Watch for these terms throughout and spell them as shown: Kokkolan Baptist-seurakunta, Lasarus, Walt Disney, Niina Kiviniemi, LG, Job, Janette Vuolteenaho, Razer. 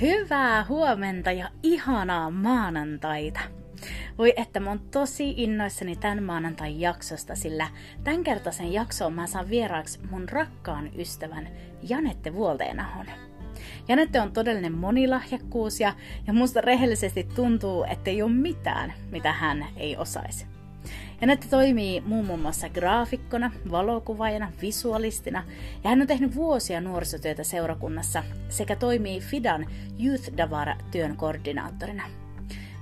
Hyvää huomenta ja ihanaa maanantaita! Voi että mä oon tosi innoissani tämän maanantain jaksosta, sillä tämänkertaisen jaksoon mä saan vieraaksi mun rakkaan ystävän Janette Vuolteenahon. Janette on todellinen monilahjakkuus ja musta rehellisesti tuntuu, ettei oo mitään, mitä hän ei osaisi. Janette toimii muun muassa graafikkona, valokuvaajana, visualistina ja hän on tehnyt vuosia nuorisotyötä seurakunnassa sekä toimii Fidan Youth Davara-työn koordinaattorina.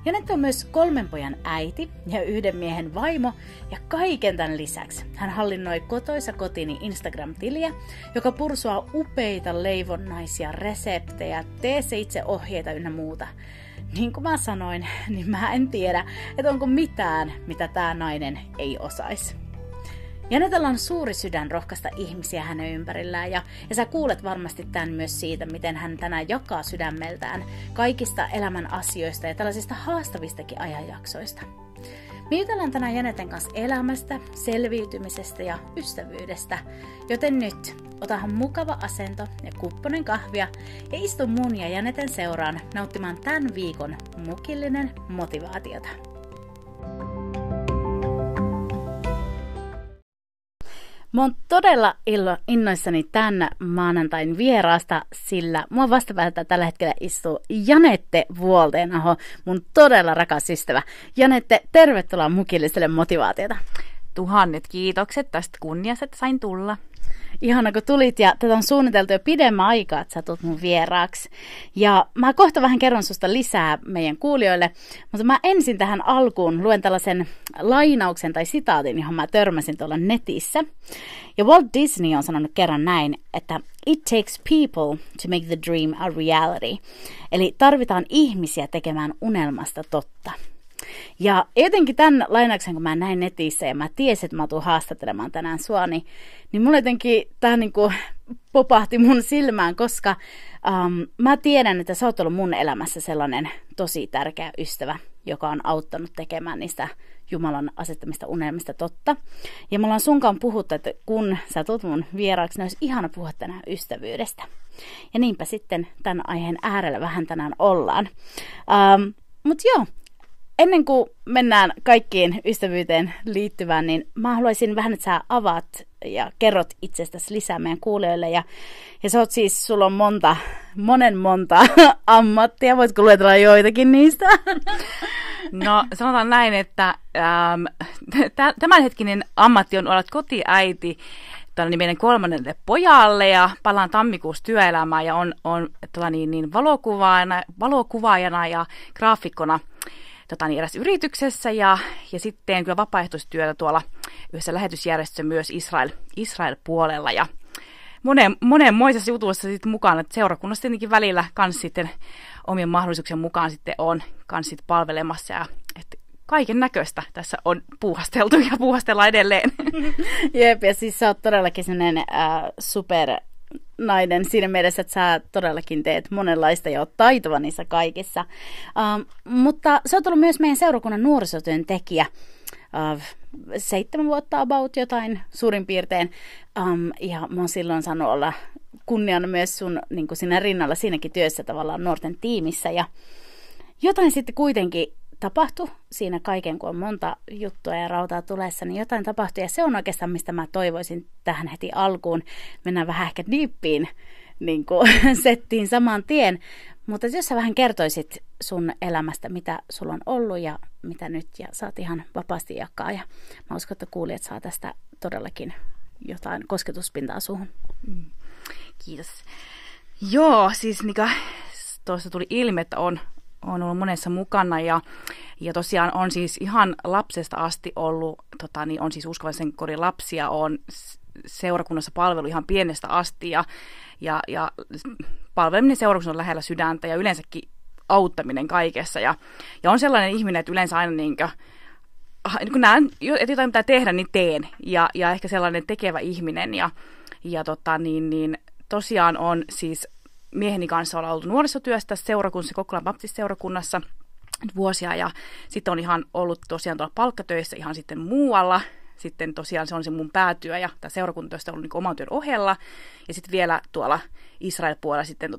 Janette on myös 3 pojan äiti ja 1 miehen vaimo ja kaiken tämän lisäksi hän hallinnoi Kotoisa kotini Instagram-tiliä, joka pursuaa upeita leivonnaisia reseptejä, tee se itse ohjeita ynnä muuta. Niin kuin mä sanoin, niin mä en tiedä, että onko mitään, mitä tää nainen ei osaisi. Janetella on suuri sydän rohkaista ihmisiä hänen ympärillään ja sä kuulet varmasti tämän myös siitä, miten hän tänään jakaa sydämeltään kaikista elämän asioista ja tällaisista haastavistakin ajanjaksoista. Me jutellaan tänään Janeten kanssa elämästä, selviytymisestä ja ystävyydestä, joten nyt otahan mukava asento ja kupponen kahvia ja istu mun ja Janeten seuraan nauttimaan tämän viikon mukillinen motivaatiota. Mä oon todella innoissani tämän maanantain vieraasta, sillä mua vastapäätä tällä hetkellä istuu Janette Vuolteenaho, mun todella rakas ystävä. Janette, tervetuloa Mukilliselle motivaatiota. Tuhannet kiitokset tästä kunniasta, että sain tulla. Ihana kun tulit ja tätä on suunniteltu jo pidemmän aikaa, että sä tulet mun vieraaksi. Ja mä kohta vähän kerron susta lisää meidän kuulijoille, mutta mä ensin tähän alkuun luen tällaisen lainauksen tai sitaatin, johon mä törmäsin tuolla netissä. Ja Walt Disney on sanonut kerran näin, että "It takes people to make the dream a reality." Eli tarvitaan ihmisiä tekemään unelmasta totta. Ja jotenkin tämän lainauksen, kun mä näin netissä ja mä tiesin, että mä tuun haastattelemaan tänään sua, niin mulla jotenkin tämä niinku popahti mun silmään, koska mä tiedän, että sä oot ollut mun elämässä sellainen tosi tärkeä ystävä, joka on auttanut tekemään niistä Jumalan asettamista unelmista totta. Ja me ollaan sunkaan puhuttu, että kun sä tulet mun vieraaksi, niin olisi ihana puhua tänään ystävyydestä. Ja niinpä sitten tämän aiheen äärellä vähän tänään ollaan. Mutta joo. Ennen kuin mennään kaikkiin ystävyyteen liittyvään, niin mä haluaisin vähän, että sä avaat ja kerrot itsestäsi lisää meidän kuulijoille. Ja sä oot siis, sulla on monta ammattia. Voitko luetella joitakin niistä? No sanotaan näin, että tämänhetkinen ammatti on olla kotiäiti tällainen meidän 3. pojalle ja palaan tammikuussa työelämään ja on valokuvaajana ja graafikkona. Eräs yrityksessä ja sitten kyllä vapaaehtoistyötä tuolla yhdessä lähetysjärjestössä myös Israel puolella ja monenmoisessa jutussa sitten mukana, että seurakunnassa tietenkin välillä kans sitten omien mahdollisuuksien mukaan sitten on kans sitten palvelemassa ja että kaiken näköistä tässä on puuhasteltu ja puuhastellaan edelleen. Jep, ja siis sä oot todellakin sellainen supernainen siinä mielessä, että sä todellakin teet monenlaista ja oot taitava niissä kaikissa. Mutta sä oot ollut myös meidän seurakunnan nuorisotyöntekijä 7 vuotta about jotain suurin piirtein. Ja mä oon silloin saanut olla kunniana myös sun niin kuin siinä rinnalla siinäkin työssä tavallaan nuorten tiimissä. Ja jotain sitten kuitenkin tapahtui siinä kaiken, kun on monta juttua ja rautaa tulessa, niin jotain tapahtui. Ja se on oikeastaan, mistä mä toivoisin tähän heti alkuun. Mennään vähän ehkä diippiin niin settiin saman tien. Mutta jos sä vähän kertoisit sun elämästä, mitä sulla on ollut ja mitä nyt, ja saat ihan vapaasti jakaa. Ja mä uskon, että kuulijat saa tästä todellakin jotain kosketuspintaa suhun. Kiitos. Joo, siis Nika, tuossa tuli ilmi, että on ollut monessa mukana ja tosiaan on siis ihan lapsesta asti ollut, on siis uskovaisen kodin lapsia, on seurakunnassa palvelu ihan pienestä asti ja palveleminen seurakunnassa on lähellä sydäntä ja yleensäkin auttaminen kaikessa. Ja on sellainen ihminen, että yleensä aina niin kuin, kun näen, että jotain pitää tehdä, niin teen. Ja ehkä sellainen tekevä ihminen. Ja tosiaan on siis mieheni kanssa ollaan oltu nuorisotyöstä seurakunnassa, Kokkolan Baptist-seurakunnassa vuosia. Ja sitten on ihan ollut tosiaan tuolla palkkatöissä ihan sitten muualla. Sitten tosiaan se on se mun päätyö ja tämä seurakuntatyöstä on ollut niin oman työn ohella. Ja sitten vielä tuolla Israel-puolella sitten,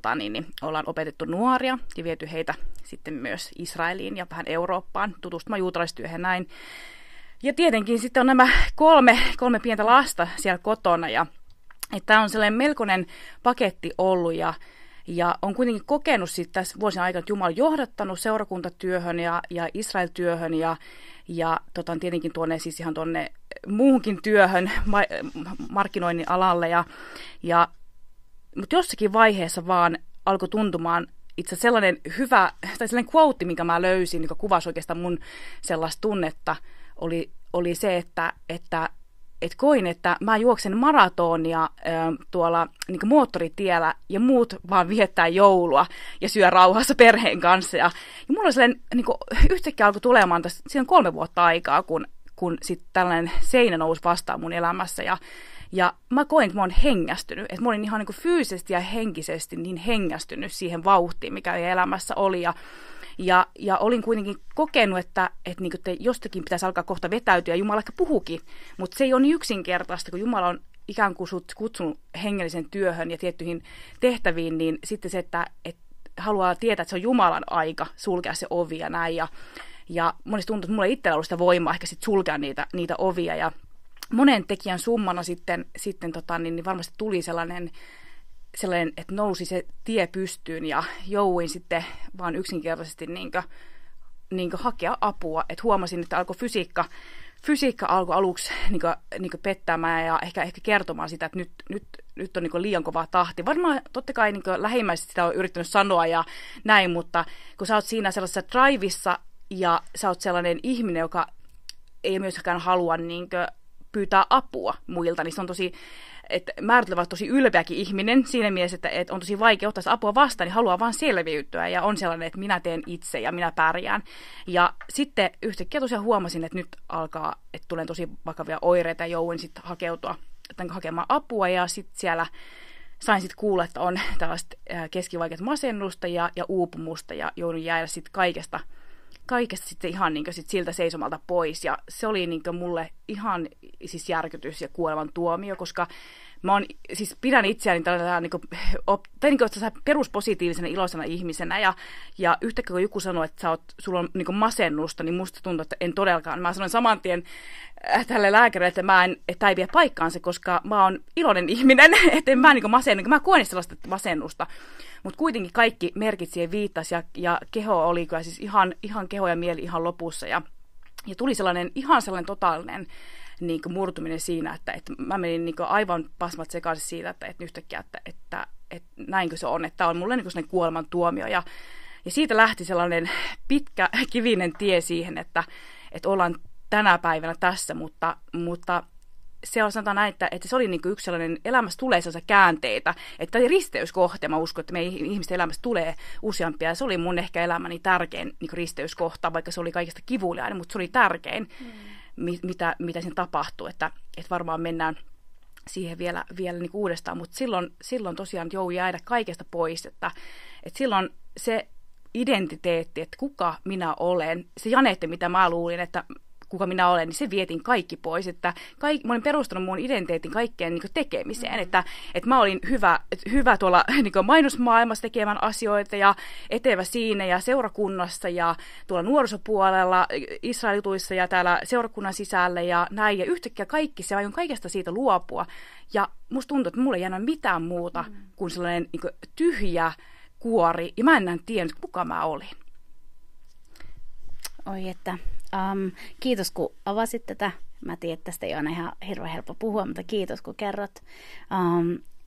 ollaan opetettu nuoria ja viety heitä sitten myös Israeliin ja vähän Eurooppaan tutustumaan juutalaistyöhön näin. Ja tietenkin sitten on nämä kolme pientä lasta siellä kotona. Ja tämä on sellainen melkoinen paketti ollut ja on kuitenkin kokenut sitten tässä vuosien aikana, että Jumala on johdattanut seurakuntatyöhön ja Israel-työhön ja tietenkin tuonne siis ihan tuonne muuhunkin työhön markkinoinnin alalle. Mutta jossakin vaiheessa vaan alkoi tuntumaan itse sellainen hyvä, tai sellainen quote, minkä mä löysin, joka kuvasi oikeastaan mun sellaista tunnetta, oli se, että koin, että mä juoksen maratonia tuolla niin kuin moottoritiellä ja muut vaan viettää joulua ja syö rauhassa perheen kanssa. Ja mulla sellainen, niin kuin, yhtäkkiä alkoi tulemaan, siinä on 3 vuotta aikaa, kun sit tällainen seinä nousi vastaan mun elämässä. Ja mä koin, että mä oon hengästynyt. Että mä olin ihan niin kuin fyysisesti ja henkisesti niin hengästynyt siihen vauhtiin, mikä elämässä oli. Ja olin kuitenkin kokenut, että niin te jostakin pitäisi alkaa kohta vetäytyä, Jumala ehkä puhukin, mutta se ei ole niin yksinkertaista, kun Jumala on ikään kuin sut kutsunut hengellisen työhön ja tiettyihin tehtäviin, niin sitten se, että haluaa tietää, että se on Jumalan aika sulkea se ovi ja näin. Ja monesti tuntuu, että mulla ei itsellä ollut sitä voimaa ehkä sit sulkea niitä ovia. Ja monen tekijän summana sitten varmasti tuli sellainen, että nousi se tie pystyyn ja jouduin sitten vaan yksinkertaisesti niin kuin hakea apua. Et huomasin, että alkoi fysiikka alkoi aluksi niin kuin pettämään ja ehkä kertomaan sitä, että nyt on niin kuin liian kova tahti. Varmaan totta kai niin kuin lähimmäiset sitä on yrittänyt sanoa ja näin, mutta kun sä oot siinä sellaisessa driveissa ja sä oot sellainen ihminen, joka ei myöskään halua niin kuin pyytää apua muilta, niin se on tosi... Että määrittelevät tosi ylpeäkin ihminen siinä mielessä, että on tosi vaikea ottaa sitä apua vastaan, niin haluaa vaan selviytyä ja on sellainen, että minä teen itse ja minä pärjään. Ja sitten yhtäkkiä tosiaan huomasin, että nyt alkaa, että tulee tosi vakavia oireita ja jouduin sitten hakemaan apua ja sitten siellä sain sitten kuulla, että on tällaista keskivaikeat masennusta ja uupumusta ja joudun jäädä sitten kaikesta sitten ihan niin kuin sit siltä seisomalta pois, ja se oli niin kuin mulle ihan siis järkytys ja kuolevan tuomio, koska mä oon, siis pidän itseäni tällaisena niin peruspositiivisena iloisena ihmisenä, ja yhtäkkiä kun joku sanoo, että sulla on niin kuin masennusta, niin musta tuntuu, että en todellakaan. Mä sanoin saman tien tälle lääkärille, että tämä ei vie paikkaansa, koska mä oon iloinen ihminen, että en mä niin kuin masennu, mä koen sellaista masennusta. Mutta kuitenkin kaikki merkit siihen viittasi, ja keho oli kyllä siis ihan keho ja mieli ihan lopussa, ja tuli sellainen ihan sellainen totaalinen niin kuin murtuminen siinä, että mä menin niin kuin aivan pasmat sekaisin siitä, että yhtäkkiä, että näinkö se on, että tämä on mulle niin kuin sellainen kuolemantuomio, ja siitä lähti sellainen pitkä kivinen tie siihen, että ollaan tänä päivänä tässä, mutta se on, sanotaan näin, että se oli niin kuin yksi sellainen, elämässä tulee sellaisia käänteitä, että risteyskohta, mä uskon, että meidän ihmisten elämässä tulee useampia, ja se oli mun ehkä elämäni tärkein niin kuin risteyskohta, vaikka se oli kaikista kivuliainen, mutta se oli tärkein, mitä siinä tapahtuu, että varmaan mennään siihen vielä niin kuin uudestaan, mutta silloin tosiaan joudun jäädä kaikesta pois, että silloin se identiteetti, että kuka minä olen, se Janette, mitä mä luulin, että kuka minä olen, niin se vietin kaikki pois. Mä olin perustanut mun identiteetin kaikkeen niin kuin tekemiseen. Mm-hmm. Että mä olin hyvä tuolla niin kuin mainosmaailmassa tekemään asioita ja etevä siinä ja seurakunnassa ja tuolla nuorisopuolella, Israelituissa ja täällä seurakunnan sisällä ja näin. Ja yhtäkkiä kaikki, se aion kaikesta siitä luopua. Ja musta tuntuu, että mulla ei enää mitään muuta kuin sellainen niin kuin tyhjä kuori. Ja mä en enää tiennyt, kuka mä olin. Oi, että... kiitos, kun avasit tätä. Mä tiedän, että tästä ei ole ihan hirveän helppo puhua, mutta kiitos, kun kerrot.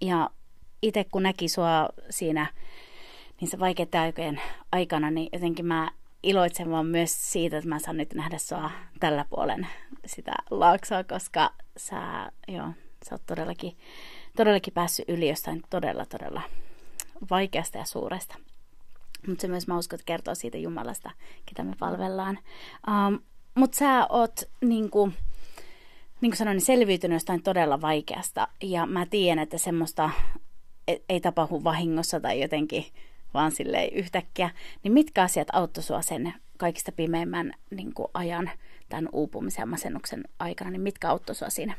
Ja itse, kun näki sua siinä niin se vaikeiden aikojen aikana, niin jotenkin mä iloitsen vaan myös siitä, että mä saan nyt nähdä sua tällä puolen sitä laaksoa, koska sä oot todellakin päässyt yli jostain todella vaikeasta ja suuresta. Mutta se myös mä uskon, että kertoo siitä Jumalasta, ketä me palvellaan. Mutta sä oot, niin kuin sanoin, selviytynyt jostain todella vaikeasta. Ja mä tiedän, että semmoista ei tapahdu vahingossa tai jotenkin vaan silleen yhtäkkiä. Niin mitkä asiat auttoi sua sen kaikista pimeimmän niin kuin ajan tämän uupumisen ja masennuksen aikana? Niin mitkä auttoi sua siinä?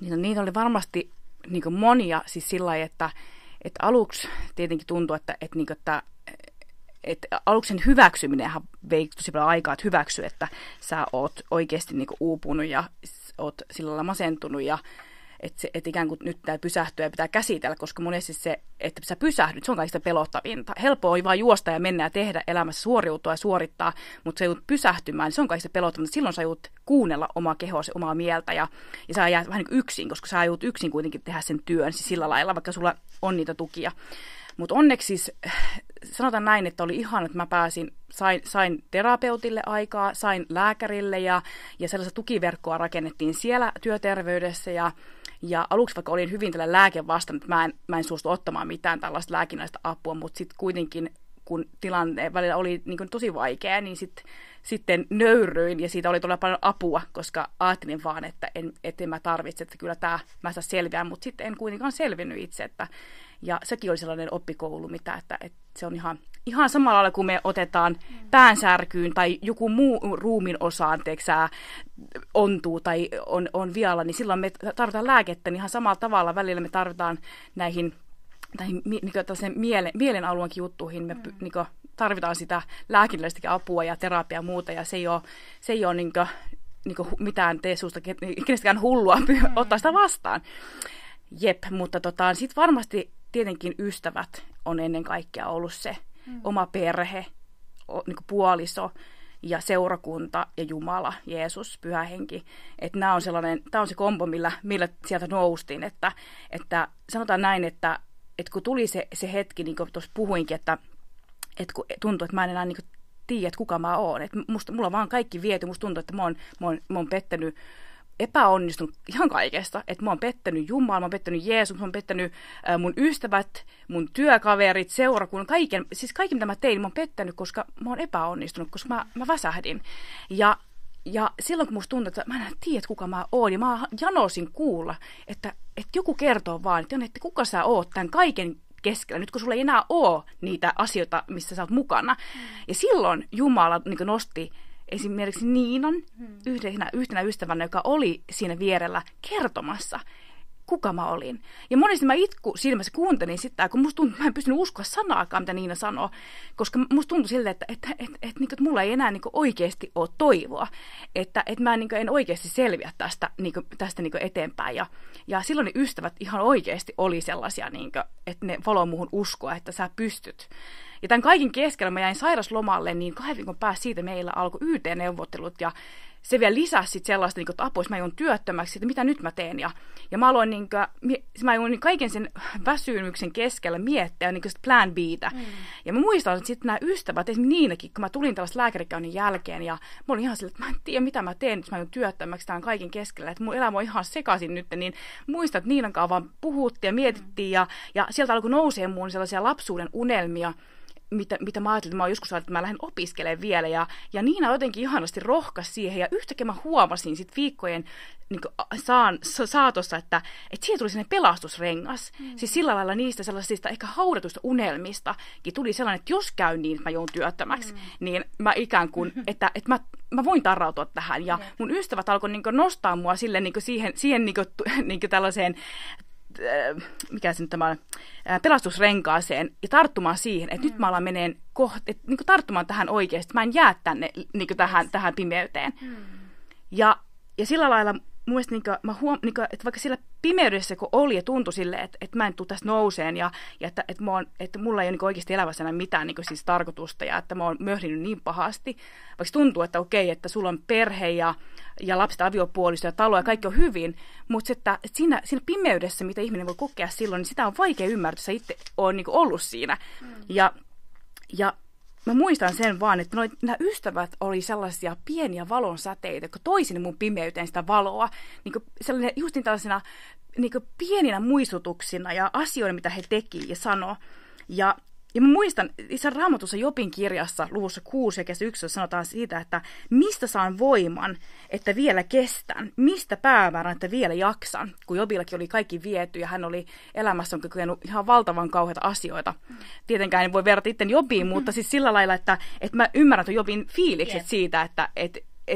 Niitä oli varmasti niin kuin monia siis sillä lailla, että aluksi tietenkin tuntuu, että aluksen hyväksyminenhan vei tosi paljon aikaa, että hyväksy, että sä oot oikeasti niin kuin uupunut ja oot sillä lailla masentunut ja että ikään kuin nyt tää pysähtyä ja pitää käsitellä, koska monesti se, että sä pysähdyt, se on kaikista pelottavinta. Helppoa on vaan juosta ja mennä ja tehdä elämässä, suoriutua ja suorittaa, mutta sä joudut pysähtymään, niin se on kaikista pelottavinta. Silloin sä joudut kuunnella omaa kehoa, omaa mieltä ja sä jäät vähän niin kuin yksin, koska sä joudut yksin kuitenkin tehdä sen työn siis sillä lailla, vaikka sulla on niitä tukia. Mutta onneksi siis, sanotaan näin, että oli ihana, että mä sain terapeutille aikaa, sain lääkärille ja sellaista tukiverkkoa rakennettiin siellä työterveydessä ja aluksi vaikka olin hyvin tällä lääkevastaan, että mä en suostu ottamaan mitään tällaista lääkinnällistä apua, mutta sitten kuitenkin kun tilanne välillä oli niin kuin tosi vaikea, niin sitten nöyryin ja siitä oli todella paljon apua, koska ajattelin vaan, että en mä tarvitse, että kyllä mä sitä selviän, mutta sitten en kuitenkaan selvinnyt itse. Ja sekin oli sellainen oppikoulu, että se on ihan samalla lailla, kun me otetaan päänsärkyyn tai joku muu ruumin osaan ontuu tai on vialla, niin silloin me tarvitaan lääkettä, niin ihan samalla tavalla välillä me tarvitaan näihin mielen alueenkin juttuihin, me tarvitaan sitä lääkinnällistäkin apua ja terapiaa ja muuta, ja se ei ole mitään tee suusta kenestäkään hullua ottaa sitä vastaan. Jep, mutta sitten varmasti tietenkin ystävät on ennen kaikkea ollut se oma perhe, niinku puoliso ja seurakunta ja Jumala, Jeesus, Pyhä Henki. Että nämä on sellainen, tämä on se kombo, millä sieltä noustiin, että sanotaan näin, että kun tuli se hetki, niin kuin tuossa puhuinkin, että kun tuntui, että mä en enää niin kuin tiedä, kuka mä oon. Että mulla on vaan kaikki viety, musta tuntuu, että mä oon pettänyt, epäonnistunut ihan kaikesta. Että mä oon pettänyt Jumalan, mä oon pettänyt Jeesus, mä oon pettänyt mun ystävät, mun työkaverit, seurakunnan, kaiken. Siis kaikki, mitä mä tein, mä oon pettänyt, koska mä oon epäonnistunut, koska mä väsähdin. Ja silloin, kun musta tuntuu, että mä en tiedä, kuka mä oon, ja mä janosin kuulla, että joku kertoo vaan, että kuka sä oot tämän kaiken keskellä, nyt kun sulla ei enää ole niitä asioita, missä sä oot mukana. Ja silloin Jumala niin kuin nosti esimerkiksi Niinan yhtenä ystävänä, joka oli siinä vierellä kertomassa, kuka mä olin. Ja monesti mä itku silmässä kuuntelin sitä, kun musta tuntui, että mä en pystynyt uskoa sanaakaan, mitä Niina sanoo, koska musta tuntui siltä, että mulla ei enää oikeasti ole toivoa, että mä en oikeasti selviä tästä eteenpäin. Ja silloin ne ystävät ihan oikeasti oli sellaisia, että ne valoi muuhun uskoa, että sä pystyt. Ja tämän kaiken keskellä mä jäin sairaslomalle, niin 2 viikon päästä siitä meillä alkoi YT-neuvottelut ja se vielä lisäsi sitten sellaista, että apua, jos mä joudun työttömäksi, että mitä nyt mä teen. Ja mä aloin kaiken sen väsymyksen keskellä miettiä sitä plan B:tä. Ja mä muistan, että sitten nämä ystävät, esimerkiksi Niinakin, kun mä tulin tällaista lääkärikäynnin jälkeen, ja mä olin ihan sillä, että mä en tiedä, mitä mä teen, jos mä joudun työttömäksi tämän kaiken keskellä, että mun elämä on ihan sekaisin nyt, niin muistan, että Niinan kanssa vaan puhuttiin ja mietittiin, ja sieltä alkoi nousee mun sellaisia lapsuuden unelmia, mitä mä ajattelin, että mä oon joskus ajattelin, että mä lähden opiskelemaan vielä. Ja Niina jotenkin ihanasti rohkaisi siihen. Ja yhtäkkiä mä huomasin sit viikkojen saatossa, että siihen tuli sellainen pelastusrengas. Siis sillä lailla niistä sellaisista ehkä haudatusta unelmistakin tuli sellainen, että jos käy niin, että mä joudun työttömäksi, niin mä ikään kuin, että mä voin tarrautua tähän. Ja mun ystävät alkoi nostaa mua sille, siihen tällaiseen, mikä se nyt tämä pelastusrenkaaseen ja tarttumaan siihen, että nyt mä alan meneen tarttumaan tähän oikeasti, mä en jää tänne tähän pimeyteen. Ja sillä lailla mun mielestä, että vaikka sillä pimeydessä kun oli ja tuntui silleen, että mä en tule tästä nouseen ja että mulla ei ole oikeasti elämässä enää mitään siis tarkoitusta ja että mä oon möhlinyt niin pahasti, vaikka tuntuu, että okei, että sulla on perhe ja lapset, aviopuoliso ja talo ja kaikki on hyvin, mutta että siinä pimeydessä, mitä ihminen voi kokea silloin, niin sitä on vaikea ymmärtää, sä itse oon ollut siinä. Ja mä muistan sen vaan, että nämä ystävät oli sellaisia pieniä valonsäteitä, jotka toi sinne mun pimeyteen sitä valoa, just niin tällaisena pieninä muistutuksina ja asioina, mitä he teki ja sanoi. Ja Ja mä muistan, itse Raamatussa Jobin kirjassa luvussa 6 ja kesä 1 sanotaan siitä, että mistä saan voiman, että vielä kestän, mistä päämäärän, että vielä jaksan, kun Jobillakin oli kaikki viety ja hän oli elämässä on kokenut ihan valtavan kauheita asioita. Tietenkään en voi verrata itten Jobiin, mutta siis sillä lailla, että mä ymmärrän tuon Jobin fiilikset siitä, että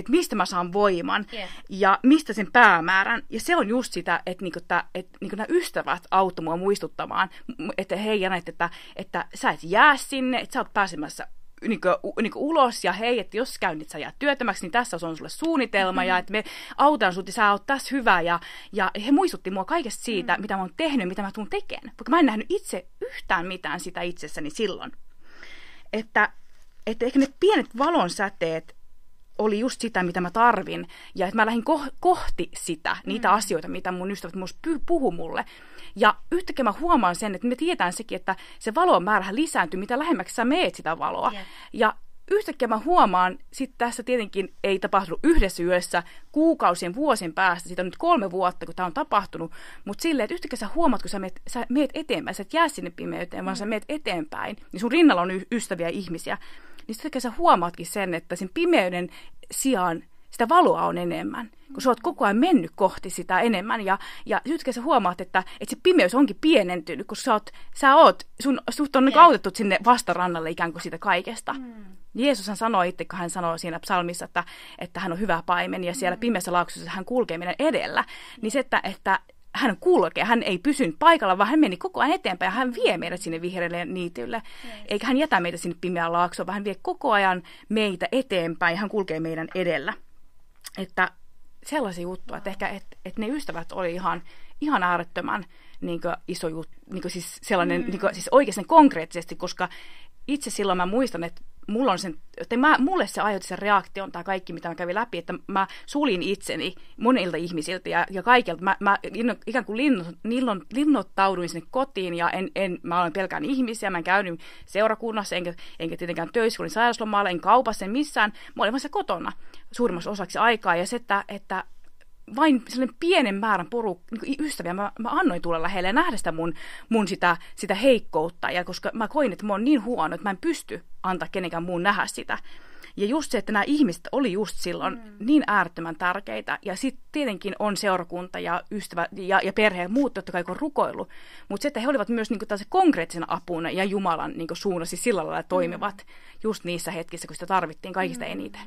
mistä mä saan voiman ja mistä sen päämäärän. Ja se on just sitä, että niinku nämä ystävät auttoi mua muistuttamaan, että hei Janette, että sä et jää sinne, että sä oot pääsemässä niinku ulos ja hei, että jos käy, niin sä jää työttömäksi, niin tässä on sulle suunnitelma ja että me autan sut ja sä oot tässä hyvä. Ja he muistutti mua kaikesta siitä, mitä mä oon tehnyt, mitä mä tuun tekemään. Vaikka mä en nähnyt itse yhtään mitään sitä itsessäni silloin. Että ehkä ne pienet valonsäteet oli just sitä, mitä mä tarvin, ja että mä lähdin kohti sitä, niitä asioita, mitä mun ystävät myös puhui mulle. Ja yhtäkkiä mä huomaan sen, että me tiedetään sekin, että se valon määrä lisääntyy, mitä lähemmäksi sä meet sitä valoa. Ja yhtäkkiä mä huomaan, sitten tässä tietenkin ei tapahtunut yhdessä yössä, kuukausien, vuosien päästä, siitä on nyt 3 vuotta, kun tää on tapahtunut, mutta silleen, että yhtäkkiä sä huomaat, kun sä meet eteenpäin, sä et jää sinne pimeyteen, vaan sä meet eteenpäin, niin sun rinnalla on ystäviä ihmisiä. Niin sitten sä huomaatkin sen, että sen pimeyden sijaan sitä valoa on enemmän, kun sä oot koko ajan mennyt kohti sitä enemmän. Ja sitten sä huomaat, että se pimeys onkin pienentynyt, koska sut on autettu sinne vastarannalle ikään kuin siitä kaikesta. Jeesushan sanoi itse, kun hän sanoi siinä psalmissa, että hän on hyvä paimen ja siellä pimeässä laaksossa hän kulkee meidän edellä. Niin se, että hän kulkee, hän ei pysynyt paikalla, vaan hän meni koko ajan eteenpäin ja hän vie meidät sinne vihreälle niitylle. Eikä hän jätä meitä sinne pimeään laaksoon, vaan hän vie koko ajan meitä eteenpäin ja hän kulkee meidän edellä. Että sellaisia juttuja, että ehkä että ne ystävät oli ihan äärettömän niin kuin iso juttu, niin kuin siis sellainen, niin kuin, siis oikeasti konkreettisesti, koska itse silloin mä muistan, että mulle se aiheutti sen reaktion, tämä kaikki, mitä mä kävin läpi, että mä suljin itseni monilta ihmisiltä ja kaikilta. Mä ikään kuin linnoittauduin sinne kotiin ja mä olen pelkään ihmisiä, mä en käynyt seurakunnassa, enkä tietenkään töissä, kun olin sairauslomalla, en kaupassa, en missään. Mä olin vaan kotona suurimmassa osaksi aikaa ja se, että vain sellainen pienen määrän niin ystäviä mä annoin tulla lähelle ja nähdä sitä mun sitä heikkoutta. Ja koska mä koin, että mä oon niin huono, että mä en pysty antaa kenenkään muun nähdä sitä. Ja just se, että nämä ihmiset oli just silloin niin äärettömän tärkeitä. Ja sitten tietenkin on seurakunta ja ystävä ja perhe ja muut, totta kai kun on rukoillut. Mutta se, että he olivat myös niin tällaisen konkreettisen apuna ja Jumalan niin suunnassa siis sillä lailla toimivat just niissä hetkissä, kun sitä tarvittiin kaikista eniten.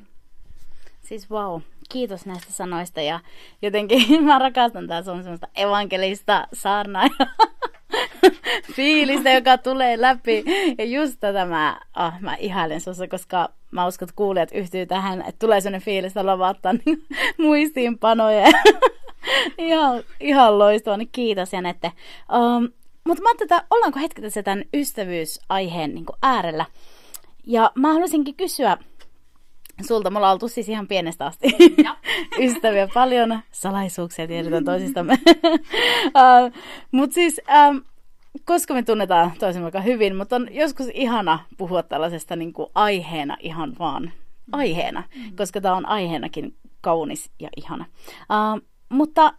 Siis vau. Wow. Kiitos näistä sanoista ja jotenkin mä rakastan tää sun semmoista evankelista saarnaa fiilistä, joka tulee läpi. Ja just tätä mä ihailen sussa, koska mä uskon, että kuulijat yhtyy tähän, että tulee semmoinen fiilistä lavauttaa niin muistiinpanoja. ihan loistava, niin kiitos Janette. Mutta mä ajattelin, että ollaanko hetki tässä tämän ystävyysaiheen niin kuin äärellä. Ja mä haluaisinkin kysyä sulta, me ollaan oltu siis ihan pienestä asti ystäviä paljon, salaisuuksia tiedetään toisistamme. Mutta siis, koska me tunnetaan toisemme aika hyvin, mutta on joskus ihana puhua tällaisesta niinku aiheena ihan vaan aiheena, koska tämä on aiheenakin kaunis ja ihana. Mutta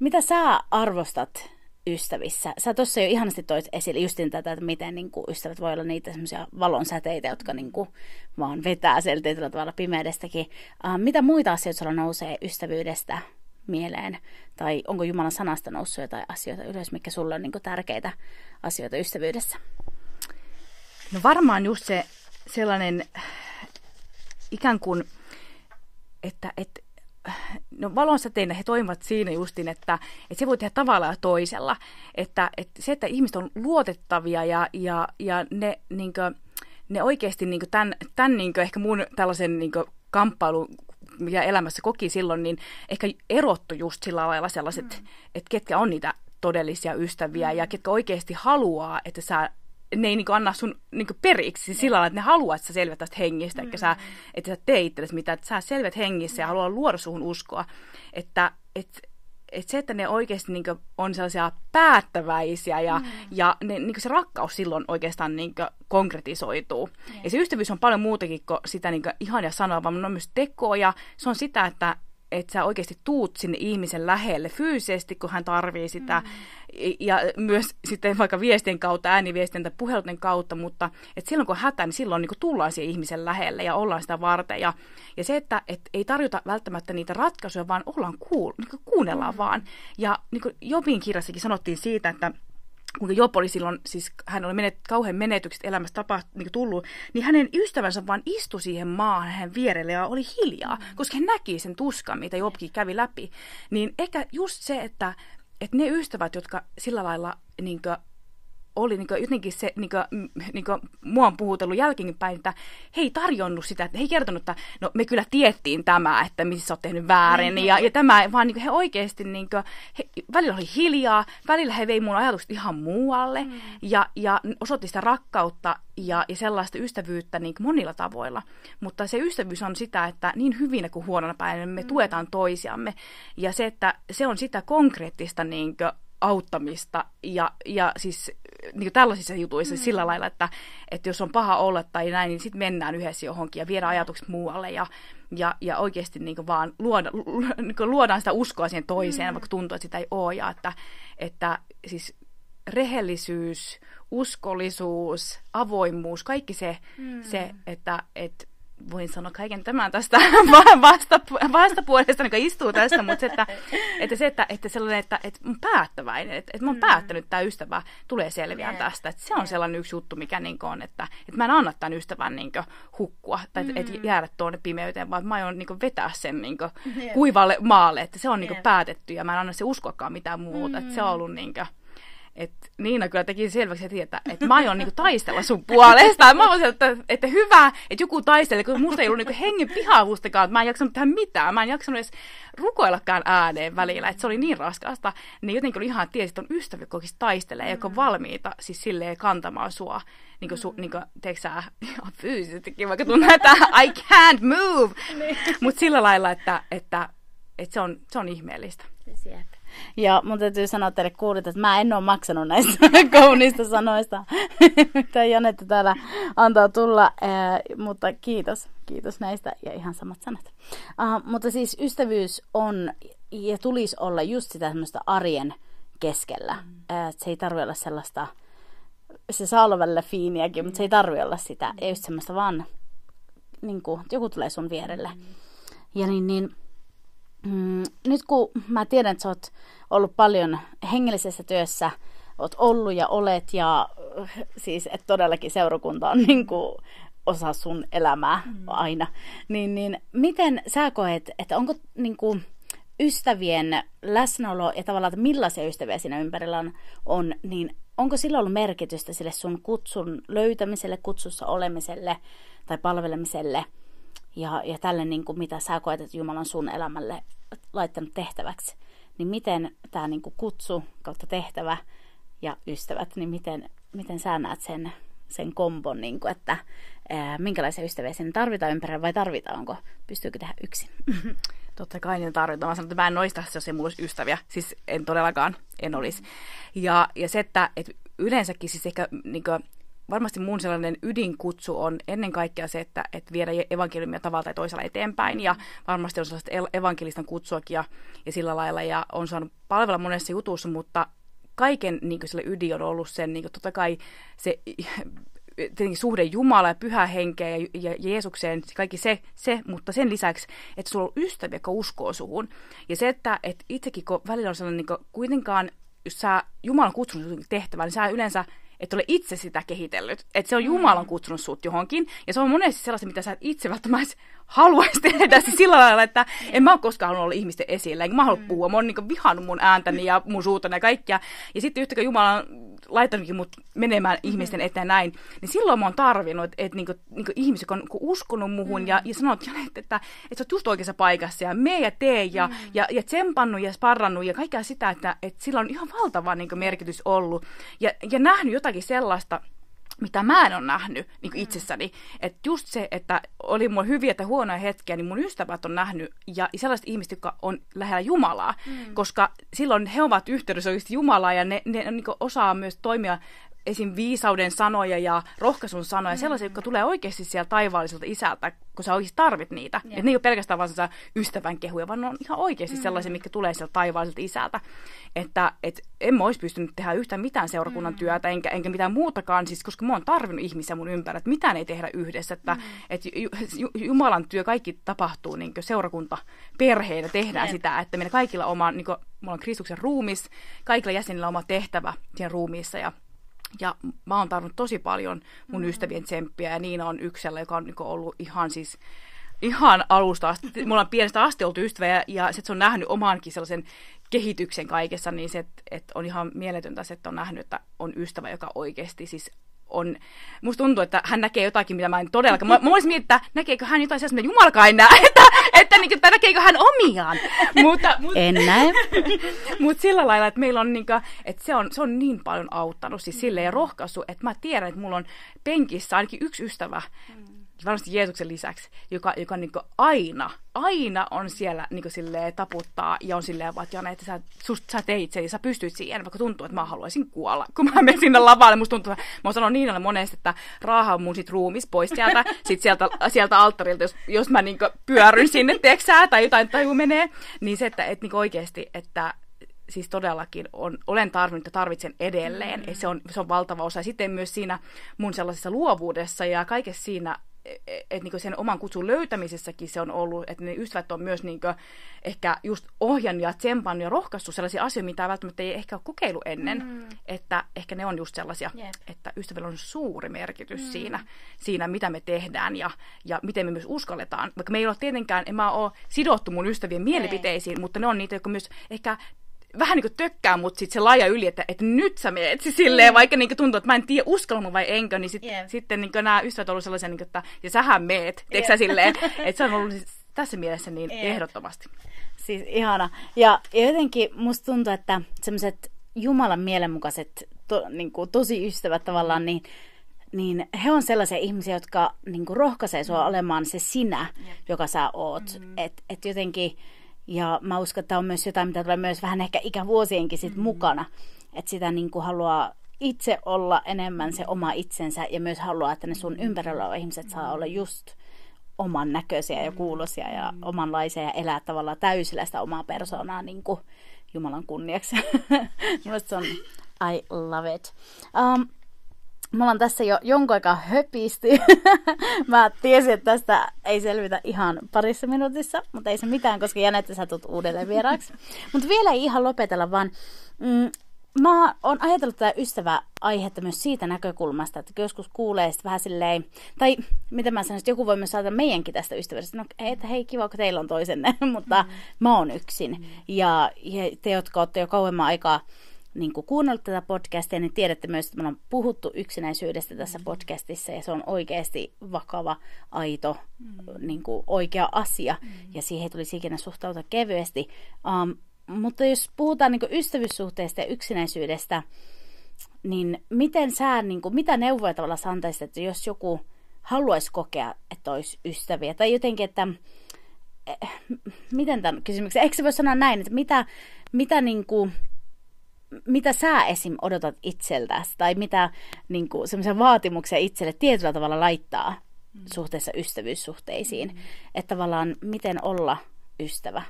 mitä sä arvostat ystävissä? Sä tuossa jo ihanasti toit esille justin tätä, että miten niin kuin ystävät voi olla niitä semmoisia valonsäteitä, jotka niin kuin vaan vetää sieltä tietyllä tavalla pimeydestäkin. Mitä muita asioita sulla nousee ystävyydestä mieleen? Tai onko Jumalan sanasta noussut jotain asioita ylös, mikä sulle on niin kuin tärkeitä asioita ystävyydessä? No varmaan just se sellainen ikään kuin, että no valonsäteinä he toimivat siinä justin, että se voi tehdä tavalla ja toisella. Että se, että ihmiset on luotettavia ja ne oikeasti niin kuin tämän niin kuin ehkä mun tällaisen niin kuin kamppailun ja elämässä koki silloin, niin ehkä erottu just sillä lailla sellaiset, että ketkä on niitä todellisia ystäviä ja ketkä oikeasti haluaa, että sä ne ei niinku anna sun niinku periksi sillä lailla, että ne haluaa, että sä selvät tästä hengistä, että sä tee itsellesi mitään, että sä selvät hengissä ja haluaa luoda suhun uskoa. Että se, että ne oikeasti niinku on sellaisia päättäväisiä ja ne, niinku se rakkaus silloin oikeastaan niinku konkretisoituu. Ja se ystävyys on paljon muutakin kuin sitä niinku ihania sanoa, vaan on myös tekoa ja se on sitä, että että sä oikeasti tuut sinne ihmisen lähelle fyysisesti, kun hän tarvii sitä. Ja myös sitten vaikka viestien kautta, ääniviestien tai puheluten kautta, mutta että silloin kun on hätä, niin silloin niin kuin tullaan siihen ihmisen lähelle ja ollaan sitä varten. Ja se, että et ei tarjota välttämättä niitä ratkaisuja, vaan ollaan kuunnellaan vaan. Ja niin kuin Jobin kirjassakin sanottiin siitä, että kun Job oli silloin, siis hän oli kauhean menetykset elämässä niin tullut, niin hänen ystävänsä vaan istui siihen maahan hänen vierelle ja oli hiljaa, koska hän näki sen tuskan, mitä Jobkin kävi läpi. Niin ehkä just se, että ne ystävät, jotka sillä lailla niin kuin, oli niin kuin, jotenkin se, niin kuin, mua on puhutellut jälkeenpäin, että he ei tarjonnut sitä, että he ei kertonut, että no me kyllä tiettiin tämä, että missä sä oot tehnyt väärin, ja tämä, vaan niin kuin, he oikeasti, niin kuin, välillä oli hiljaa, välillä he vei mun ajatukset ihan muualle, ja osoitti sitä rakkautta ja sellaista ystävyyttä niin kuin monilla tavoilla, mutta se ystävyys on sitä, että niin hyvinä kuin huonona päivänä me tuetaan toisiamme, ja se, että se on sitä konkreettista niin kuin, auttamista ja siis niin kuin tällaisissa jutuissa sillä lailla, että jos on paha olla tai näin, niin sitten mennään yhdessä johonkin ja viedään ajatukset muualle ja oikeasti niin kuin vaan luodaan sitä uskoa siihen toiseen, vaikka tuntuu, että sitä ei ole. Ja että siis rehellisyys, uskollisuus, avoimuus, kaikki se että voin sanoa kaiken tämän tästä vastapuolesta, joka istuu tässä, mutta että mä oon päättäväinen, että mä oon päättänyt, että tämä ystävä tulee selviään tästä. Että se on sellainen yksi juttu, mikä niin on, että mä en anna tämän ystävän niin hukkua tai et jäädä tuonne pimeyteen, vaan mä aion niin vetää sen niin kuivalle maalle, että se on niin päätetty ja mä en anna se uskoakaan mitään muuta. Että se on ollut niin kuin, että Niina kyllä teki selväksi, että mä aion niinku taistella sun puolestaan. Mä voisin, että hyvä, että joku taistelee, kun musta ei ollut niinku hengen pihavustakaan, että mä en jaksanut tehdä mitään. Mä en jaksanut edes rukoillakaan ääneen välillä, että se oli niin raskasta. Niin jotenkin oli ihan tiesi, että on ystävä, joka taistelee, joka on valmiita siis silleen kantamaan sua. Niin kuin, teekö sä, fyysisestikin, vaikka tuntuu, että I can't move. Mutta sillä lailla, että se on ihmeellistä. Sieltä. Ja mun täytyy sanoa teille kuulit, että mä en ole maksanut näistä kauniista sanoista, mitä Janette täällä antaa tulla, mutta kiitos näistä ja ihan samat sanat. Mutta siis ystävyys on ja tulisi olla just sitä semmoista arjen keskellä, että se ei tarvitse olla sellaista, se saa olla välillä fiiniäkin, mutta se ei tarvitse olla sitä, ei just semmoista vaan, niin kuin, joku tulee sun vierelle. Ja niin nyt kun mä tiedän, että sä oot ollut paljon hengellisessä työssä, oot ollut ja olet, ja siis että todellakin seurakunta on niin kuin osa sun elämää aina, niin miten sä koet, että onko niin kuin ystävien läsnäolo ja tavallaan, että millaisia ystäviä siinä ympärillä on, niin onko sillä ollut merkitystä sille sun kutsun löytämiselle, kutsussa olemiselle tai palvelemiselle? Ja tälle, niin kuin, mitä sä koet, että Jumala on sun elämälle laittanut tehtäväksi, niin miten tämä niin kuin kutsu kautta tehtävä ja ystävät, niin miten sä näet sen kombon, niin kuin, että minkälaisia ystäviä sen tarvitaan ympärillä vai tarvitaanko, pystyykö tehdä yksin? Totta kai niitä tarvitaan. Mä sanon, että mä en noista, jos ei mulla olisi ystäviä. Siis en todellakaan, en olisi. Ja se, että yleensäkin siis ehkä niin kuin, varmasti mun sellainen ydinkutsu on ennen kaikkea se, että viedä evankeliumia tavalla tai toisella eteenpäin. Ja varmasti on sellaista evankelistan kutsuakin ja sillä lailla. Ja on saanut palvella monessa jutussa, mutta kaiken niin sille ydin on ollut sen, niin totta kai se tietenkin suhde Jumala ja Pyhä Henkeen ja Jeesukseen, kaikki se, mutta sen lisäksi, että sulla on ystäviä, jotka uskoo suhun. Ja se, että itsekin kun välillä on sellainen, niin kuitenkaan, jos sä Jumalan kutsunut tehtävään, niin sä yleensä et ole itse sitä kehitellyt. Että se on Jumalan kutsunut sut johonkin. Ja se on monesti sellaista, mitä sä et itse välttämättä haluaisi tehdä sillä lailla, että en mä ole koskaan halunnut olla ihmisten esillä. Enkä mä halua puhua. Mä oon niin kuin vihannut mun ääntäni ja mun suutani ja kaikkia. Ja sitten yhtäkään Jumala on laittanutkin mut menemään ihmisten eteen näin. Niin silloin mä oon tarvinnut, että niin kuin ihmiset, jotka on uskonut muhun ja sanonut, että sä oot just oikeassa paikassa ja mee ja tee ja tsempannut ja sparrannut ja kaikkea sitä, että sillä on ihan valtava niin kuin merkitys ollut. Ja nähnyt jotain sellaista, mitä mä en ole nähnyt niin kuin itsessäni. Että just se, että oli mun hyviä tai huonoja hetkiä, niin mun ystävät on nähnyt ja sellaiset ihmiset, jotka on lähellä Jumalaa, koska silloin he ovat yhteydessä oikeasti Jumalaa ja ne niin kuin osaa myös toimia esim. Viisauden sanoja ja rohkaisun sanoja, sellaisia, jotka tulee oikeasti siellä taivaalliselta isältä, kun sä oikeasti tarvit niitä. Yeah. Et ne ei ole pelkästään vaan ystävän kehuja, vaan ne on ihan oikeasti sellaisia, mitkä tulee sieltä taivaalliselta isältä. Että en mä olisi pystynyt tehdä yhtään mitään seurakunnan työtä, enkä mitään muutakaan, siis, koska mä oon tarvinnut ihmisiä mun ympärillä, että mitään ei tehdä yhdessä. Että et Jumalan työ kaikki tapahtuu niin seurakunta perheenä tehdään sitä, että meillä kaikilla oma, niin kuin, mulla on Kristuksen ruumis, kaikilla jäsenillä oma tehtävä siinä ruumiissa ja mä oon tarvinnut tosi paljon mun ystävien tsemppiä, ja Niina on yksellä, joka on niin ollut ihan siis ihan alusta asti. Mulla on pienestä asti oltu ystävä, ja se on nähnyt omaankin sellaisen kehityksen kaikessa, niin se, että on ihan mieletöntä se, että on nähnyt, että on ystävä, joka oikeasti siis on. Musta tuntuu, että hän näkee jotakin, mitä mä en todellakaan. Mä voisin miettiä, että näkeekö hän jotain sellaista, mitä Jumalakaan ei näe, että näkeekö hän omiaan. En näe. Mutta sillä lailla, että meillä on, niinku, että se on niin paljon auttanut siis silleen ja rohkaissut, että mä tiedän, että mulla on penkissä ainakin yksi ystävä, varmasti Jeesuksen lisäksi, joka niin kuin aina on siellä niin kuin silleen taputtaa ja on silleen vaan, että Janette, sä teit sen ja sä pystyt siihen, vaikka tuntuu, että mä haluaisin kuolla, kun mä menen sinne lavalle. Musta tuntuu, että mä oon sanonut Niinalle monesti, että raaha mun sit ruumis pois sieltä alttarilta, jos mä niin kuin pyörryn sinne, teeksää, tai jotain taju menee. Niin se, että et niin kuin oikeasti, että siis todellakin olen tarvinnut ja tarvitsen edelleen. Ja se on valtava osa. Ja sitten myös siinä mun sellaisessa luovuudessa ja kaikessa siinä, että niinku sen oman kutsun löytämisessäkin se on ollut, että ne ystävät on myös niinku ehkä just ohjannut ja tsempannut ja rohkaissut sellaisia asioita, mitä välttämättä ei ehkä ole kokeillut ennen, että ehkä ne on just sellaisia, että ystävillä on suuri merkitys siinä, mitä me tehdään ja miten me myös uskalletaan. Vaikka me ei ole tietenkään, en mä ole sidottu mun ystävien mielipiteisiin, mutta ne on niitä, jotka myös ehkä vähän niin kuin tökkää mut sit se laaja yli, että nyt sä menet silleen, vaikka niin kuin tuntuu, että mä en tiedä uskalla mun vai enkö, niin sitten niin kuin nämä ystävät on ollut sellaisia, niin kuin, että ja sähän meet, teetkö sä silleen, että se on ollut tässä mielessä niin ehdottomasti. Siis ihana. Ja jotenkin musta tuntuu, että semmoiset Jumalan mielenmukaiset niin kuin tosi ystävät tavallaan, niin he on sellaisia ihmisiä, jotka niin kuin rohkaisee sua olemaan se sinä, joka sä oot. Et jotenkin. Ja mä uskon, että tämä on myös jotain, mitä tulee myös vähän ehkä ikävuosienkin sit mukana. Että sitä niin kuin haluaa itse olla enemmän se oma itsensä ja myös haluaa, että ne sun ympärillä olevat ihmiset saa olla just oman näköisiä ja kuulosia ja omanlaisia ja elää tavallaan täysillä sitä omaa persoonaa niin kuin Jumalan kunniaksi. Musta on I love it. Me ollaan tässä jo jonkun aikaa höpisti. Mä tiesin, että tästä ei selvitä ihan parissa minuutissa, mutta ei se mitään, koska Janette, sä tulet uudelleen vieraaksi. Mutta vielä ei ihan lopetella, vaan mä oon ajatellut tätä ystäväaihetta myös siitä näkökulmasta, että joskus kuulee sitten vähän silleen, tai mitä mä sanoisin, joku voi myös saada meidänkin tästä ystävästä, no, että hei, kiva, kun teillä on toisenne, mutta mä oon yksin. Ja te, jotka ootte jo kauemman aikaa niin kun kuunnellut tätä podcastia, niin tiedätte myös, että me ollaan puhuttu yksinäisyydestä tässä podcastissa, ja se on oikeasti vakava, aito, niin kun oikea asia, ja siihen ei tulisi ikinä suhtautua kevyesti. Mutta jos puhutaan niin kun ystävyyssuhteesta ja yksinäisyydestä, niin miten mitä neuvoja tavallaan sä antaisit, että jos joku haluaisi kokea, että olisi ystäviä, tai jotenkin, että miten tämän kysymyksen, eikö se voi sanoa näin, että mitä sä esim. Odotat itseltäsi, tai mitä niin kuin, semmoisia vaatimuksia itselle tietyllä tavalla laittaa suhteessa ystävyyssuhteisiin. Että tavallaan, miten olla ystävä,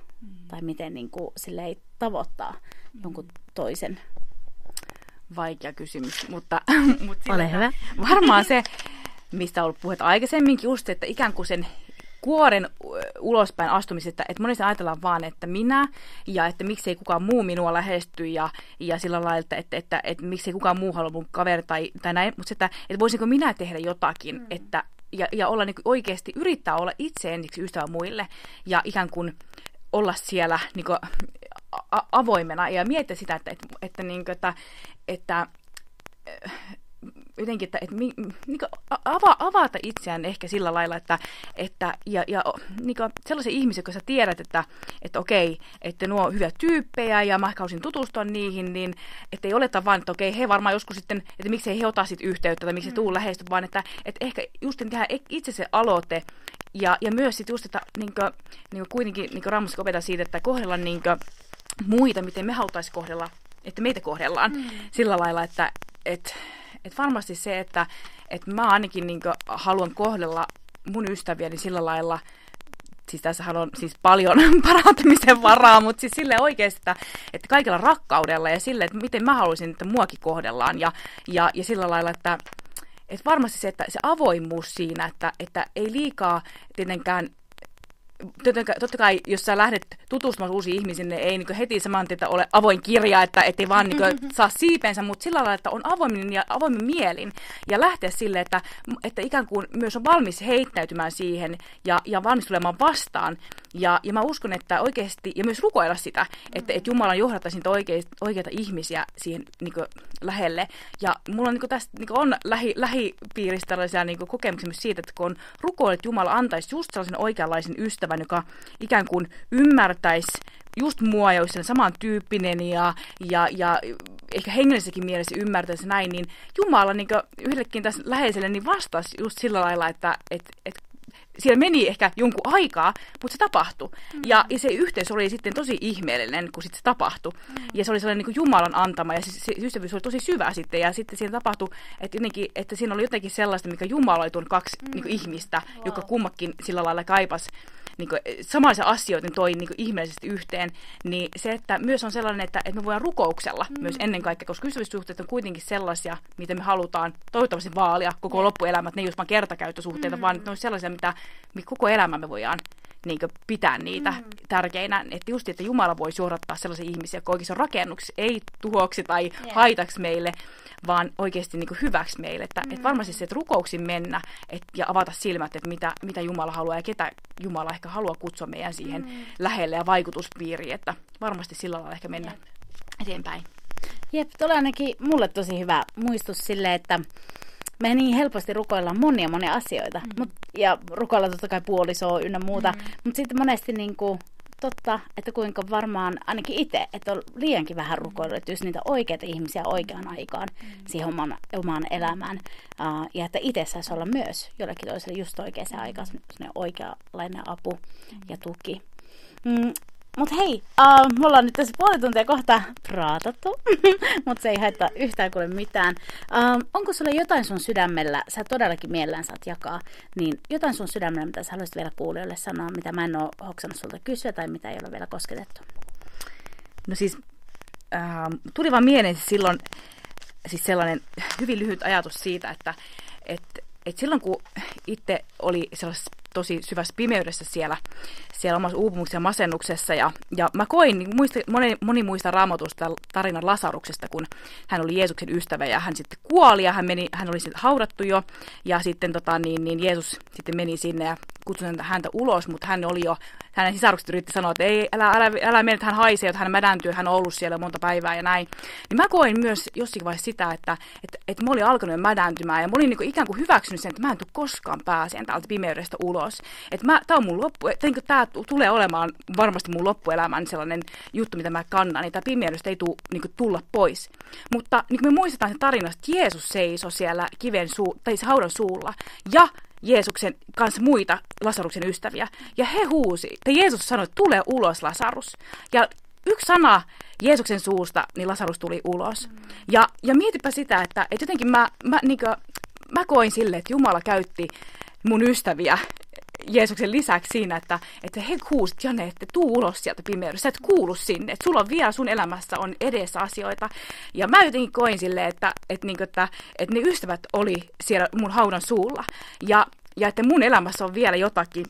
tai miten niin kuin, silleen, tavoittaa jonkun toisen. Vaikea kysymys, mutta ole hyvä. Varmaan se, mistä on ollut puhetta aikaisemminkin, just että ikään kuin sen kuoren ulospäin astumisesta, että monesti ajatellaan vaan, että minä ja että miksei kukaan muu minua lähesty ja sillä lailla, että miksei kukaan muu halua mun kaveri tai näin, mutta että voisinko minä tehdä jotakin, että, ja olla niin kuin oikeasti yrittää olla itse ensiksi ystävä muille ja ikään kuin olla siellä niin kuin avoimena ja miettiä sitä, että, niin kuin, että jotenkin, että niin avata itseään ehkä sillä lailla, että ja niin sellaisia ihmisiä, jotka sä tiedät, että okei, että nuo on hyviä tyyppejä ja mä ehkä haluaisin tutustua niihin, niin että ei oleta vaan, että okei, he varmaan joskus sitten, että miksei he ota sit yhteyttä tai miksei tuu lähestyä, vaan että ehkä just tehdään itse se aloite ja myös sit just, että niin kuin kuitenkin niin Rammuskin opetaan siitä, että kohdella niin kuin muita, miten me haluttaisiin kohdella, että meitä kohdellaan sillä lailla, että Et varmasti se, että mä ainakin niin kuin haluan kohdella mun ystäviäni sillä lailla, siis tässähän on siis paljon parantamisen varaa, mutta siis silleen oikeasti, että kaikilla rakkaudella ja sille, että miten mä haluaisin, että muakin kohdellaan ja sillä lailla, että varmasti se, että se avoimuus siinä, että ei liikaa tietenkään. Totta kai, jos sä lähdet tutustumaan uusiin ihmisiin, niin ei niin heti saman tien, että ole avoin kirja, että ei vaan niin saa siipensä, mutta sillä lailla, että on avoimin ja avoimin mielin. Ja lähteä sille, että ikään kuin myös on valmis heittäytymään siihen ja valmis tulemaan vastaan. Ja mä uskon, että oikeasti, ja myös rukoilla sitä, että Jumala johdattaa niitä oikeita ihmisiä siihen niin lähelle. Ja mulla on, niin tästä, niin on lähipiiristä tällaisia niin kokemuksia myös siitä, että kun on rukoilla, että Jumala antaisi just sellaisen oikeanlaisen ystävän, joka ikään kuin ymmärtäisi just mua, ja olisi sen samantyyppinen ja ehkä hengellisessäkin mielessä ymmärtäisi näin, niin Jumala niin yhdellekin tässä läheiselle niin vastasi just sillä lailla, että siellä meni ehkä jonkun aikaa, mutta se tapahtui. Mm-hmm. Ja se yhteys oli sitten tosi ihmeellinen, kun sitten se tapahtui. Mm-hmm. Ja se oli sellainen niin kuin Jumalan antama, ja se ystävyys oli tosi syvä sitten. Ja sitten siinä tapahtui, että siinä oli jotenkin sellaista, mikä Jumala oli tuonut kaksi niin kuin ihmistä, wow, joka kummakin sillä lailla kaipasi niin kuin samanlaisia asioita toi niin kuin ihmeellisesti yhteen. Niin se, että myös on sellainen, että me voidaan rukouksella myös ennen kaikkea, koska ystävyyssuhteet on kuitenkin sellaisia, mitä me halutaan toivottavasti vaalia koko loppuelämät. Ne ei ole vain kertakäyttösuhteita, vaan ne on sellaisia, mitä koko elämä me voidaan niin kuin pitää niitä tärkeinä. Että just, että Jumala voi johdattaa sellaisia ihmisiä, jotka oikeasti on rakennuksi, ei tuhoksi tai haitaksi meille, vaan oikeasti niin kuin hyväksi meille. Että varmasti se, että rukouksiin mennä ja avata silmät, että mitä Jumala haluaa ja ketä Jumala ehkä haluaa kutsua meidän siihen lähelle ja vaikutuspiiriin. Että varmasti sillä lailla ehkä mennä eteenpäin. Jep, tuolla ainakin mulle tosi hyvä muistus sille, että me niin helposti rukoillaan monia asioita, ja rukoillaan totta kai puolisoa ynnä muuta, mutta sitten monesti niin kuin, totta, että kuinka varmaan ainakin itse, että on liiankin vähän rukoillut, että just niitä oikeita ihmisiä oikeaan aikaan siihen omaan elämään, ja että itse saisi olla myös jollakin toiselle just oikeaan aikaan oikeanlainen apu ja tuki. Mutta hei, me ollaan nyt tässä puoli tuntia kohta praatattu, mutta se ei haittaa yhtään kuule mitään. Onko sulla jotain sun sydämellä, sä todellakin mielellään saat jakaa, niin jotain sun sydämellä, mitä sä haluaisit vielä kuulijoille sanoa, mitä mä en ole hoksannut sulta kysyä tai mitä ei ole vielä kosketettu? No siis, tuli vaan mieleen silloin siis sellainen hyvin lyhyt ajatus siitä, että silloin kun itse oli sellaisessa tosi syvässä pimeydessä siellä omassa uupumuksessa ja masennuksessa. Ja mä koin, niin moni muista Raamatusta tarinan Lasaruksesta, kun hän oli Jeesuksen ystävä ja hän sitten kuoli ja hän oli sitten haudattu jo. Ja sitten Jeesus sitten meni sinne ja kutsui häntä ulos, mutta hänen sisarukset yritti sanoa, että ei, älä mene, että hän haisee, että hän mädäntyy, hän on ollut siellä monta päivää ja näin. Niin mä koin myös jossakin vaiheessa sitä, että mä olin alkanut mädääntymään ja mä olin niin kuin ikään kuin hyväksynyt sen, että mä en tule koskaan pääseen täältä pimeydestä ulos. Että tää on mun loppu, tää tulee olemaan varmasti mun loppuelämän sellainen juttu, mitä mä kannan, niin tää pimeydestä ei tulla pois. Mutta niin kuin me muistetaan se tarina, että Jeesus seisoi siellä haudan suulla ja Jeesuksen kanssa muita Lasaruksen ystäviä. Ja he huusi, että Jeesus sanoi, että tule ulos Lasarus. Ja yksi sana Jeesuksen suusta, niin Lasarus tuli ulos. Ja mietipä sitä, että jotenkin mä koin sille, että Jumala käytti mun ystäviä Jeesuksen lisäksi siinä, että he huusit, Janette, tuu ulos sieltä pimeydestä, et kuulu sinne, että sulla on vielä sun elämässä on edessä asioita. Ja mä jotenkin koin silleen, että ne ystävät oli siellä mun haudan suulla ja että mun elämässä on vielä jotakin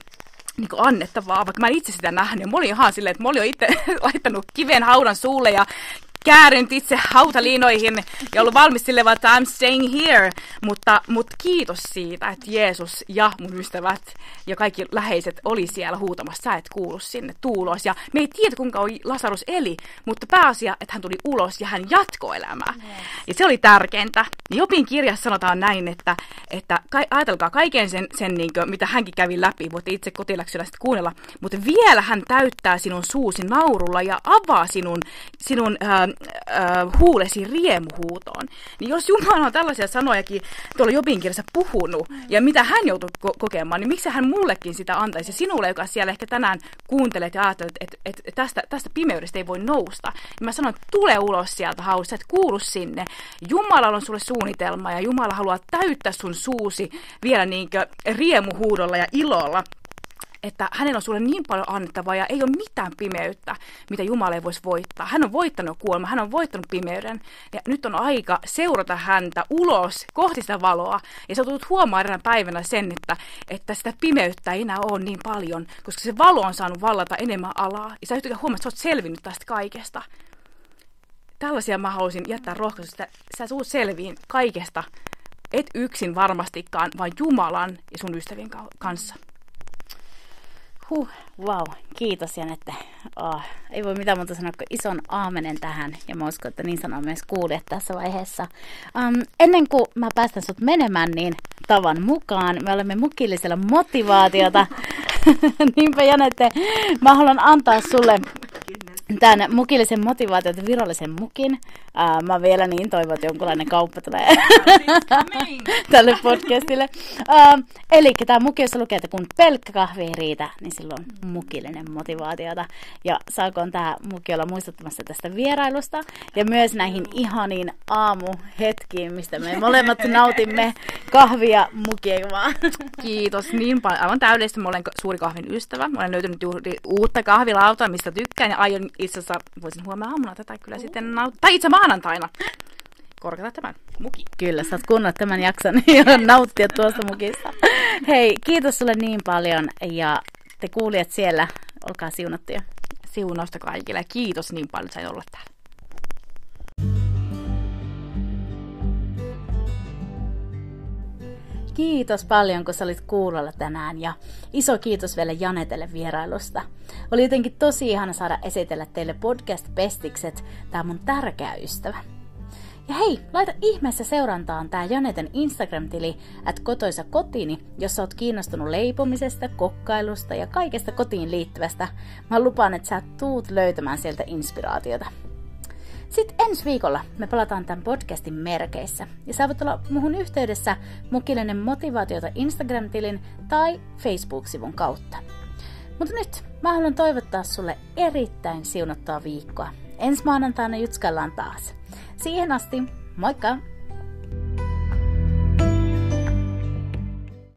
niin kuin annettavaa, vaikka mä en itse sitä nähnyt. Mä olin ihan silleen, että mä olin jo itse laittanut kiven haudan suulle ja käärynyt itse hautaliinoihin ja ollut valmis silleen, että I'm staying here. Mutta kiitos siitä, että Jeesus ja mun ystävät ja kaikki läheiset oli siellä huutamassa, sä et kuulu sinne, tuu ulos. Ja me ei tiedä, kuinka Lasarus eli, mutta pääasia, että hän tuli ulos ja hän jatkoi elämää. Yes. Ja se oli tärkeintä. Jobin kirjassa sanotaan näin, että ajatelkaa kaiken sen niin kuin, mitä hänkin kävi läpi, voitte itse kotiläksyllä sitten kuunnella, mutta vielä hän täyttää sinun suusi naurulla ja avaa sinun huulesi riemuhuutoon. Niin jos Jumala on tällaisia sanojakin tuolla Jobin kirjassa puhunut, ja mitä hän joutui kokemaan, niin miksi hän mullekin sitä antaisi? Sinulle, joka siellä ehkä tänään kuuntelet ja ajattelet, että tästä pimeydestä ei voi nousta. Niin mä sanon, että tule ulos sieltä hausta, et kuulu sinne. Jumalalla on sulle suunnitelma, ja Jumala haluaa täyttää sun suusi vielä niinkö riemuhuudolla ja ilolla. Että hänellä on sulle niin paljon annettavaa ja ei ole mitään pimeyttä, mitä Jumala ei voisi voittaa. Hän on voittanut kuolema, hän on voittanut pimeyden ja nyt on aika seurata häntä ulos kohti sitä valoa. Ja sä tulet huomaan erään päivänä sen, että sitä pimeyttä ei enää ole niin paljon, koska se valo on saanut vallata enemmän alaa. Ja sä yhtäkkiä huomaat, että sä oot selvinnyt tästä kaikesta. Tällaisia mä haluaisin jättää rohkaisusta, että sä tulet selviin kaikesta. Et yksin varmastikaan, vaan Jumalan ja sun ystävien kanssa. Vau, kiitos Janette. Ei voi mitään muuta sanoa kuin ison aamenen tähän. Ja mä uskon, että niin sanoo myös kuulijat tässä vaiheessa. Ennen kuin mä päästän sut menemään, niin tavan mukaan me olemme mukillisella motivaatiota. Niinpä Janette, mä haluan antaa sulle tämän mukillisen motivaatiota virallisen mukin. Mä vielä niin toivon, että jonkunlainen kauppa tulee tälle podcastille. Eli tämä muki, jossa lukee, että kun pelkkä kahvi ei riitä, niin silloin mukillinen motivaatiota. Ja saakoon tämä muki olla muistuttamassa tästä vierailusta ja myös näihin ihaniin aamuhetkiin, mistä me molemmat nautimme kahvia mukijumaa. Kiitos niin paljon. Aivan täydellistä. Mä olen suuri kahvin ystävä. Mä olen löytänyt juuri uutta kahvilautaa, mistä tykkään ja aion itse asiassa, voisin huomenna aamuna tätä kyllä sitten tai itse maanantaina. Korkata tämän muki. Kyllä, sä oot kuunnellut tämän jakson ja nauttia tuosta mukista. Hei, kiitos sulle niin paljon ja te kuulijat siellä, olkaa siunattuja. Siunausta kaikille. Kiitos niin paljon, että sain olla täällä. Kiitos paljon, kun sä olit kuulolla tänään ja iso kiitos vielä Janetelle vierailusta. Oli jotenkin tosi ihana saada esitellä teille podcast-pestikset, tää mun tärkeä ystävä. Ja hei, laita ihmeessä seurantaan tää Janeten Instagram-tili @kotoisakotini, jos sä oot kiinnostunut leipomisesta, kokkailusta ja kaikesta kotiin liittyvästä. Mä lupaan, että sä tuut löytämään sieltä inspiraatiota. Sitten ensi viikolla me palataan tämän podcastin merkeissä ja sä voit olla muhun yhteydessä mukillinen motivaatiota Instagram-tilin tai Facebook-sivun kautta. Mutta nyt mä haluan toivottaa sulle erittäin siunattua viikkoa. Ensi maanantaina jutskaillaan taas. Siihen asti, moikka!